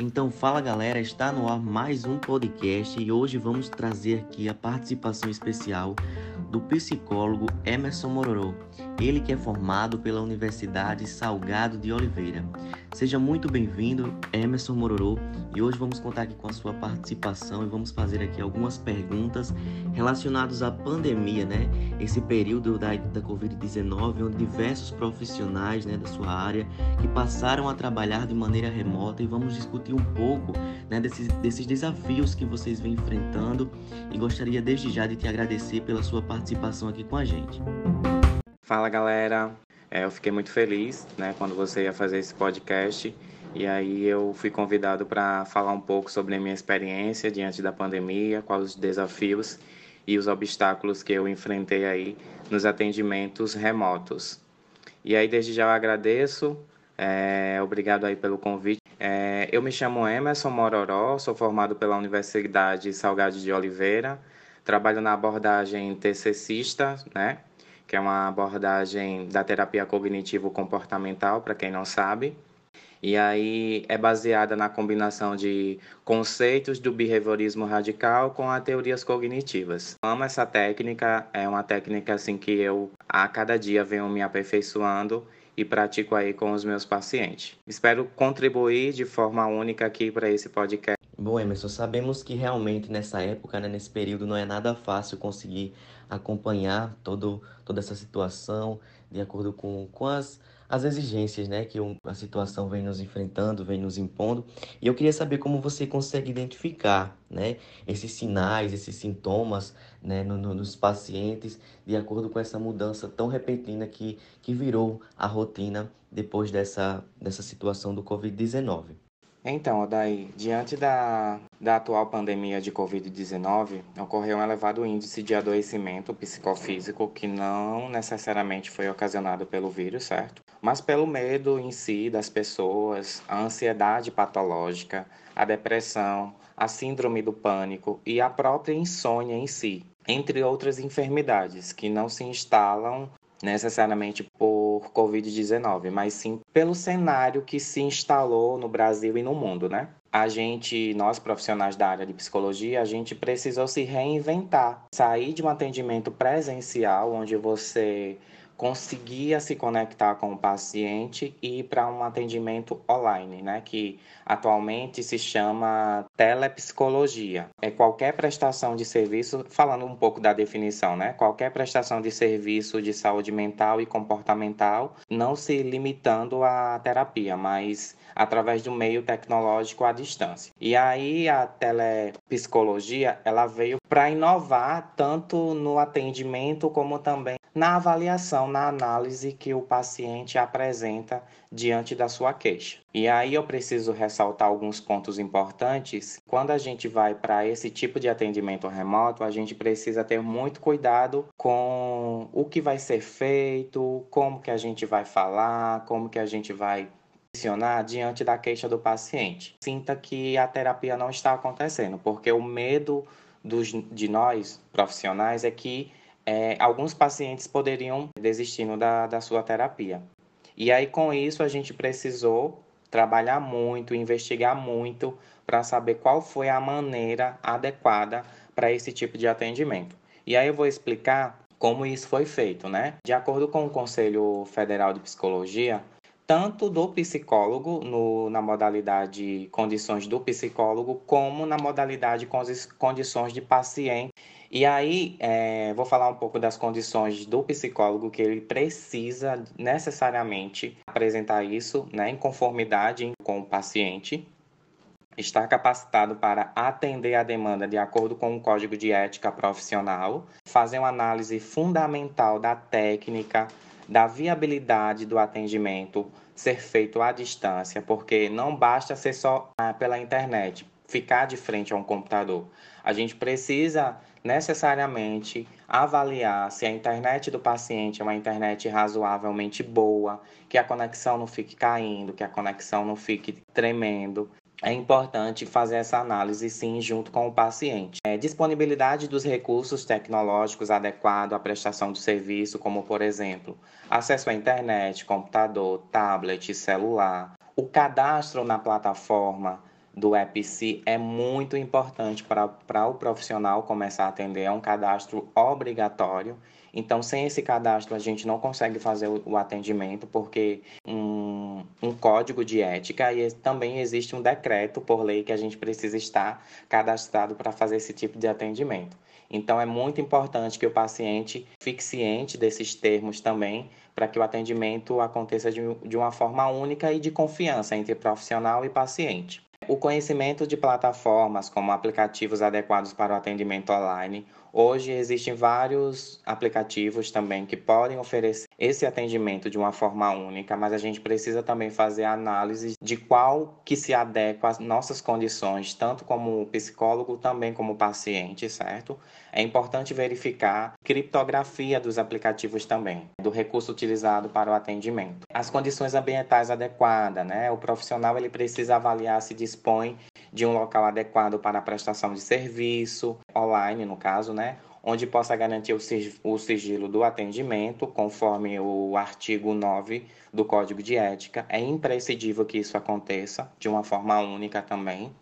Então fala galera, está no ar mais um podcast e hoje vamos trazer aqui a participação especial do psicólogo Emerson Mororó, ele que é formado pela Universidade Salgado de Oliveira. Seja muito bem-vindo, Emerson Mororó, e hoje vamos contar aqui com a sua participação e vamos fazer aqui algumas perguntas relacionadas à pandemia, né? Esse período da Covid-19, onde diversos profissionais, né, da sua área que passaram a trabalhar de maneira remota, e vamos discutir um pouco, né, desses desafios que vocês vêm enfrentando, e gostaria desde já de te agradecer pela sua participação aqui com a gente. Fala galera, eu fiquei muito feliz, né, quando você ia fazer esse podcast, e aí eu fui convidado para falar um pouco sobre a minha experiência diante da pandemia, quais os desafios e os obstáculos que eu enfrentei aí nos atendimentos remotos. E aí desde já eu agradeço, obrigado aí pelo convite. Eu me chamo Emerson Mororó, sou formado pela Universidade Salgado de Oliveira, trabalho na abordagem TCCista, né? Que é uma abordagem da terapia cognitivo-comportamental, para quem não sabe. E aí é baseada na combinação de conceitos do behaviorismo radical com as teorias cognitivas. Eu amo essa técnica, é uma técnica assim que eu a cada dia venho me aperfeiçoando e pratico aí com os meus pacientes. Espero contribuir de forma única aqui para esse podcast. Bom, Emerson, sabemos que realmente nessa época, né, nesse período, não é nada fácil conseguir acompanhar toda essa situação de acordo com as exigências, né, que a situação vem nos enfrentando, vem nos impondo. E eu queria saber como você consegue identificar, né, esses sinais, esses sintomas, né, nos pacientes de acordo com essa mudança tão repentina que virou a rotina depois dessa situação do Covid-19. Então, Adair, diante da atual pandemia de Covid-19, ocorreu um elevado índice de adoecimento psicofísico que não necessariamente foi ocasionado pelo vírus, certo? Mas pelo medo em si das pessoas, a ansiedade patológica, a depressão, a síndrome do pânico e a própria insônia em si, entre outras enfermidades que não se instalam necessariamente por Covid-19, mas sim pelo cenário que se instalou no Brasil e no mundo, né? Nós profissionais da área de psicologia, a gente precisou se reinventar, sair de um atendimento presencial, onde você conseguia se conectar com o paciente, e ir para um atendimento online, né? Que atualmente se chama telepsicologia. É qualquer prestação de serviço, falando um pouco da definição, né? Qualquer prestação de serviço de saúde mental e comportamental, não se limitando à terapia, mas através do meio tecnológico à distância. E aí a telepsicologia, ela veio para inovar tanto no atendimento como também na avaliação, na análise que o paciente apresenta diante da sua queixa. E aí eu preciso ressaltar alguns pontos importantes. Quando a gente vai para esse tipo de atendimento remoto, a gente precisa ter muito cuidado com o que vai ser feito, como que a gente vai falar, como que a gente vai funcionar diante da queixa do paciente. Sinta que a terapia não está acontecendo, porque o medo de nós, profissionais, é que alguns pacientes poderiam desistindo da sua terapia. E aí, com isso, a gente precisou trabalhar muito, investigar muito para saber qual foi a maneira adequada para esse tipo de atendimento. E aí eu vou explicar como isso foi feito, né? De acordo com o Conselho Federal de Psicologia, tanto do psicólogo, na modalidade condições do psicólogo, como na modalidade condições de paciente. E aí, vou falar um pouco das condições do psicólogo, que ele precisa necessariamente apresentar isso, né, em conformidade com o paciente, estar capacitado para atender a demanda de acordo com o Código de Ética Profissional, fazer uma análise fundamental da técnica, da viabilidade do atendimento ser feito à distância, porque não basta ser só pela internet, ficar de frente a um computador. A gente precisa necessariamente avaliar se a internet do paciente é uma internet razoavelmente boa, que a conexão não fique caindo, que a conexão não fique tremendo. é importante fazer essa análise, sim, junto com o paciente. Disponibilidade dos recursos tecnológicos adequados à prestação do serviço, como, por exemplo, acesso à internet, computador, tablet, celular. O cadastro na plataforma do EPC é muito importante para o profissional começar a atender. É um cadastro obrigatório. Então, sem esse cadastro, a gente não consegue fazer o atendimento, porque um código de ética, e também existe um decreto por lei que a gente precisa estar cadastrado para fazer esse tipo de atendimento. Então, é muito importante que o paciente fique ciente desses termos também, para que o atendimento aconteça de uma forma única e de confiança entre profissional e paciente. O conhecimento de plataformas como aplicativos adequados para o atendimento online. Hoje existem vários aplicativos também que podem oferecer esse atendimento de uma forma única, mas a gente precisa também fazer análise de qual que se adequa às nossas condições, tanto como psicólogo, também como paciente, certo? É importante verificar a criptografia dos aplicativos também, do recurso utilizado para o atendimento. As condições ambientais adequadas, né? O profissional ele precisa avaliar se dispõe de um local adequado para a prestação de serviço, online no caso, né? Onde possa garantir o sigilo do atendimento, conforme o artigo 9 do Código de Ética. É imprescindível que isso aconteça de uma forma única também.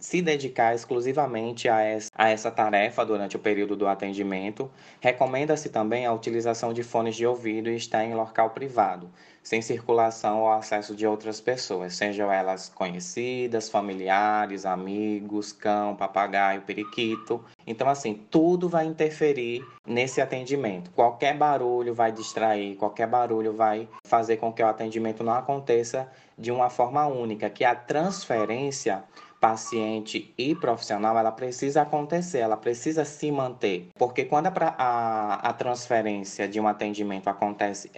Se dedicar exclusivamente a essa tarefa durante o período do atendimento. Recomenda-se também a utilização de fones de ouvido e estar em local privado, sem circulação ou acesso de outras pessoas, sejam elas conhecidas, familiares, amigos, cão, papagaio, periquito. Então, assim, tudo vai interferir nesse atendimento. Qualquer barulho vai distrair, qualquer barulho vai fazer com que o atendimento não aconteça de uma forma única, que a transferência paciente e profissional, ela precisa acontecer, ela precisa se manter. Porque quando a transferência de um atendimento acontece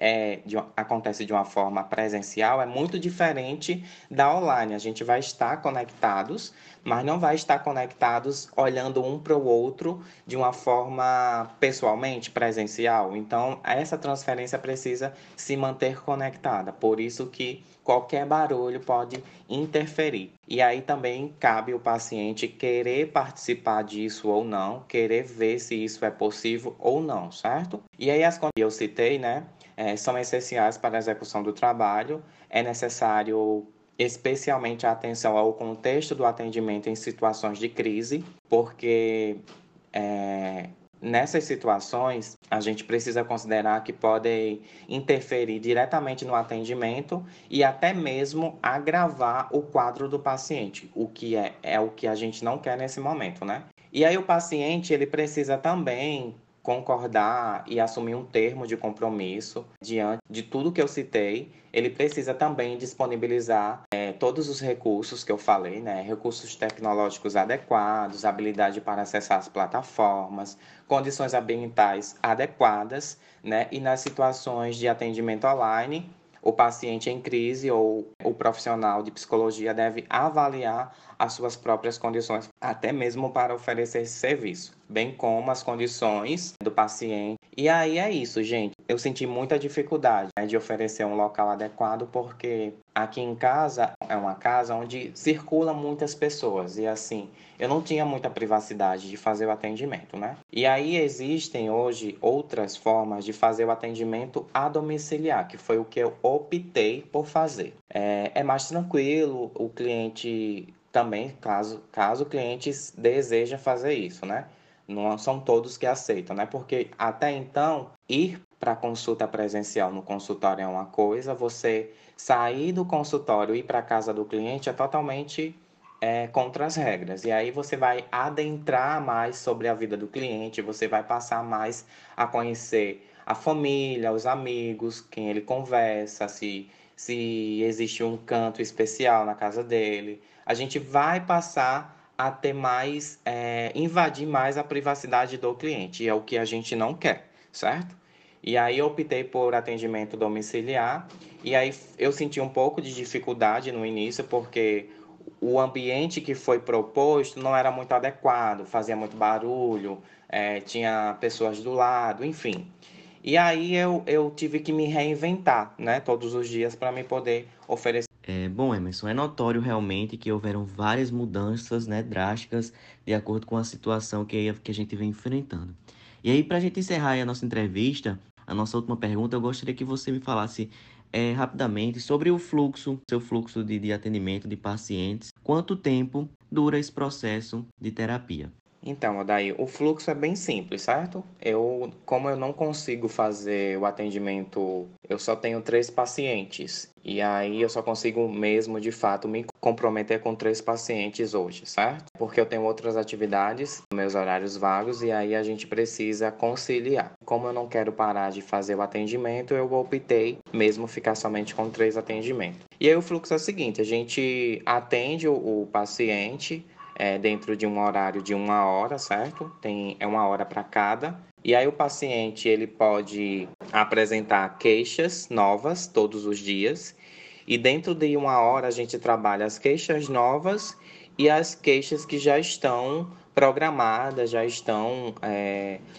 de uma forma presencial, é muito diferente da online. A gente vai estar conectados, mas não vai estar conectados olhando um para o outro de uma forma pessoalmente presencial. Então, essa transferência precisa se manter conectada. Por isso que qualquer barulho pode interferir. E aí também cabe o paciente querer participar disso ou não, querer ver se isso é possível ou não, certo? E aí as condições que eu citei, né, são essenciais para a execução do trabalho. É necessário especialmente a atenção ao contexto do atendimento em situações de crise, porque nessas situações, a gente precisa considerar que podem interferir diretamente no atendimento e até mesmo agravar o quadro do paciente, o que é o que a gente não quer nesse momento, né? E aí o paciente, ele precisa também concordar e assumir um termo de compromisso diante de tudo que eu citei. Ele precisa também disponibilizar todos os recursos que eu falei, né? Recursos tecnológicos adequados, habilidade para acessar as plataformas, condições ambientais adequadas, né? E nas situações de atendimento online, o paciente em crise ou o profissional de psicologia deve avaliar as suas próprias condições, até mesmo para oferecer esse serviço, bem como as condições do paciente. E aí é isso, gente. Eu senti muita dificuldade, né, de oferecer um local adequado, porque aqui em casa é uma casa onde circulam muitas pessoas e, assim, eu não tinha muita privacidade de fazer o atendimento, né? E aí existem hoje outras formas de fazer o atendimento a domiciliar, que foi o que eu optei por fazer. É mais tranquilo, o cliente também, caso o cliente deseja fazer isso, né? Não são todos que aceitam, né? Porque até então, ir para consulta presencial no consultório é uma coisa, você sair do consultório e ir para a casa do cliente é totalmente contra as regras. E aí você vai adentrar mais sobre a vida do cliente, você vai passar mais a conhecer a família, os amigos, quem ele conversa, se existe um canto especial na casa dele. A gente vai passar a ter mais, invadir mais a privacidade do cliente, e é o que a gente não quer, certo? E aí eu optei por atendimento domiciliar, e aí eu senti um pouco de dificuldade no início, porque o ambiente que foi proposto não era muito adequado, fazia muito barulho, tinha pessoas do lado, enfim. E aí eu tive que me reinventar, né, todos os dias para me poder oferecer. Bom, Emerson, é notório realmente que houveram várias mudanças, né, drásticas de acordo com a situação que a gente vem enfrentando. E aí, para a gente encerrar aí a nossa entrevista, a nossa última pergunta, eu gostaria que você me falasse rapidamente sobre o fluxo, seu fluxo de atendimento de pacientes. Quanto tempo dura esse processo de terapia? Então, Adair, o fluxo é bem simples, certo? Como eu não consigo fazer o atendimento, eu só tenho 3 pacientes. E aí eu só consigo mesmo, de fato, me comprometer com 3 pacientes hoje, certo? Porque eu tenho outras atividades, meus horários vagos, e aí a gente precisa conciliar. Como eu não quero parar de fazer o atendimento, eu optei mesmo ficar somente com 3 atendimentos. E aí o fluxo é o seguinte, a gente atende o paciente, dentro de um horário de 1 hora, certo? É 1 hora para cada. E aí o paciente ele pode apresentar queixas novas todos os dias. E dentro de 1 hora a gente trabalha as queixas novas e as queixas que já estão programadas, já estão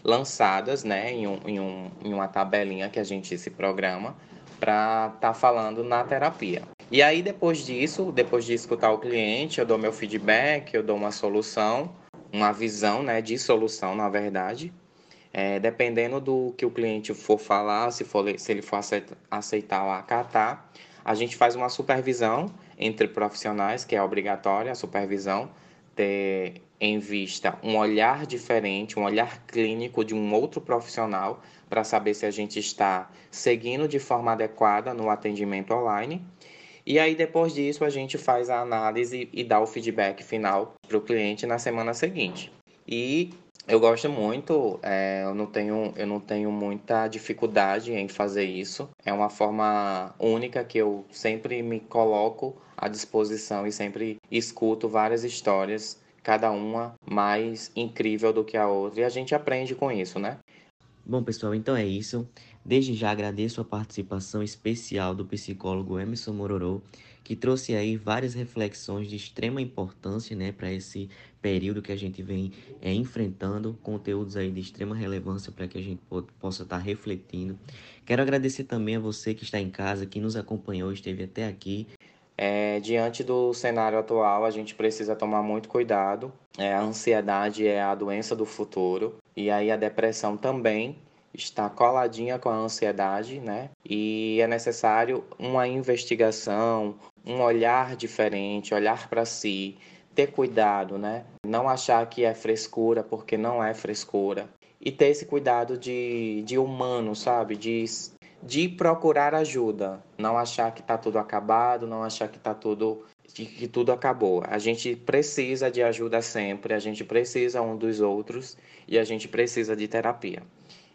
lançadas, né, em uma tabelinha que a gente se programa para estar falando na terapia. E aí, depois de escutar o cliente, eu dou meu feedback, eu dou uma solução, uma visão, né, de solução, na verdade. Dependendo do que o cliente for falar, se ele for aceitar ou acatar, a gente faz uma supervisão entre profissionais, que é obrigatória a supervisão, ter em vista um olhar diferente, um olhar clínico de um outro profissional, para saber se a gente está seguindo de forma adequada no atendimento online. E aí, depois disso, a gente faz a análise e dá o feedback final para o cliente na semana seguinte. E eu gosto muito, eu não tenho muita dificuldade em fazer isso. É uma forma única que eu sempre me coloco à disposição e sempre escuto várias histórias, cada uma mais incrível do que a outra. E a gente aprende com isso, né? Bom, pessoal, então é isso. Desde já agradeço a participação especial do psicólogo Emerson Mororó, que trouxe aí várias reflexões de extrema importância, né, para esse período que a gente vem enfrentando, conteúdos aí de extrema relevância para que a gente possa estar refletindo. Quero agradecer também a você que está em casa, que nos acompanhou, esteve até aqui. Diante do cenário atual, a gente precisa tomar muito cuidado. A ansiedade é a doença do futuro e aí a depressão também está coladinha com a ansiedade, né? E é necessário uma investigação, um olhar diferente, olhar para si, ter cuidado, né? Não achar que é frescura porque não é frescura. E ter esse cuidado de humano, sabe? De procurar ajuda, não achar que está tudo acabado, não achar que está tudo... que tudo acabou. A gente precisa de ajuda sempre, a gente precisa um dos outros e a gente precisa de terapia.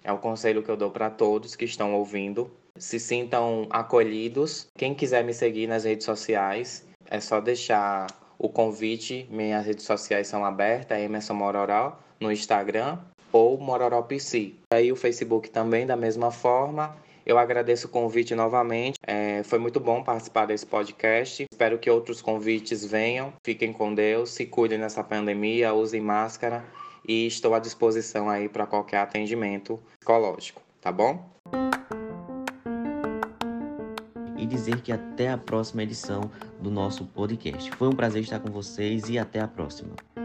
É o conselho que eu dou para todos que estão ouvindo. Se sintam acolhidos. Quem quiser me seguir nas redes sociais, é só deixar o convite. Minhas redes sociais são abertas, é Emerson Mororó no Instagram ou Mororó Psi. Aí o Facebook também, da mesma forma. Eu agradeço o convite novamente. Foi muito bom participar desse podcast. Espero que outros convites venham. Fiquem com Deus, se cuidem nessa pandemia, usem máscara e estou à disposição aí para qualquer atendimento psicológico, tá bom? E dizer que até a próxima edição do nosso podcast. Foi um prazer estar com vocês e até a próxima.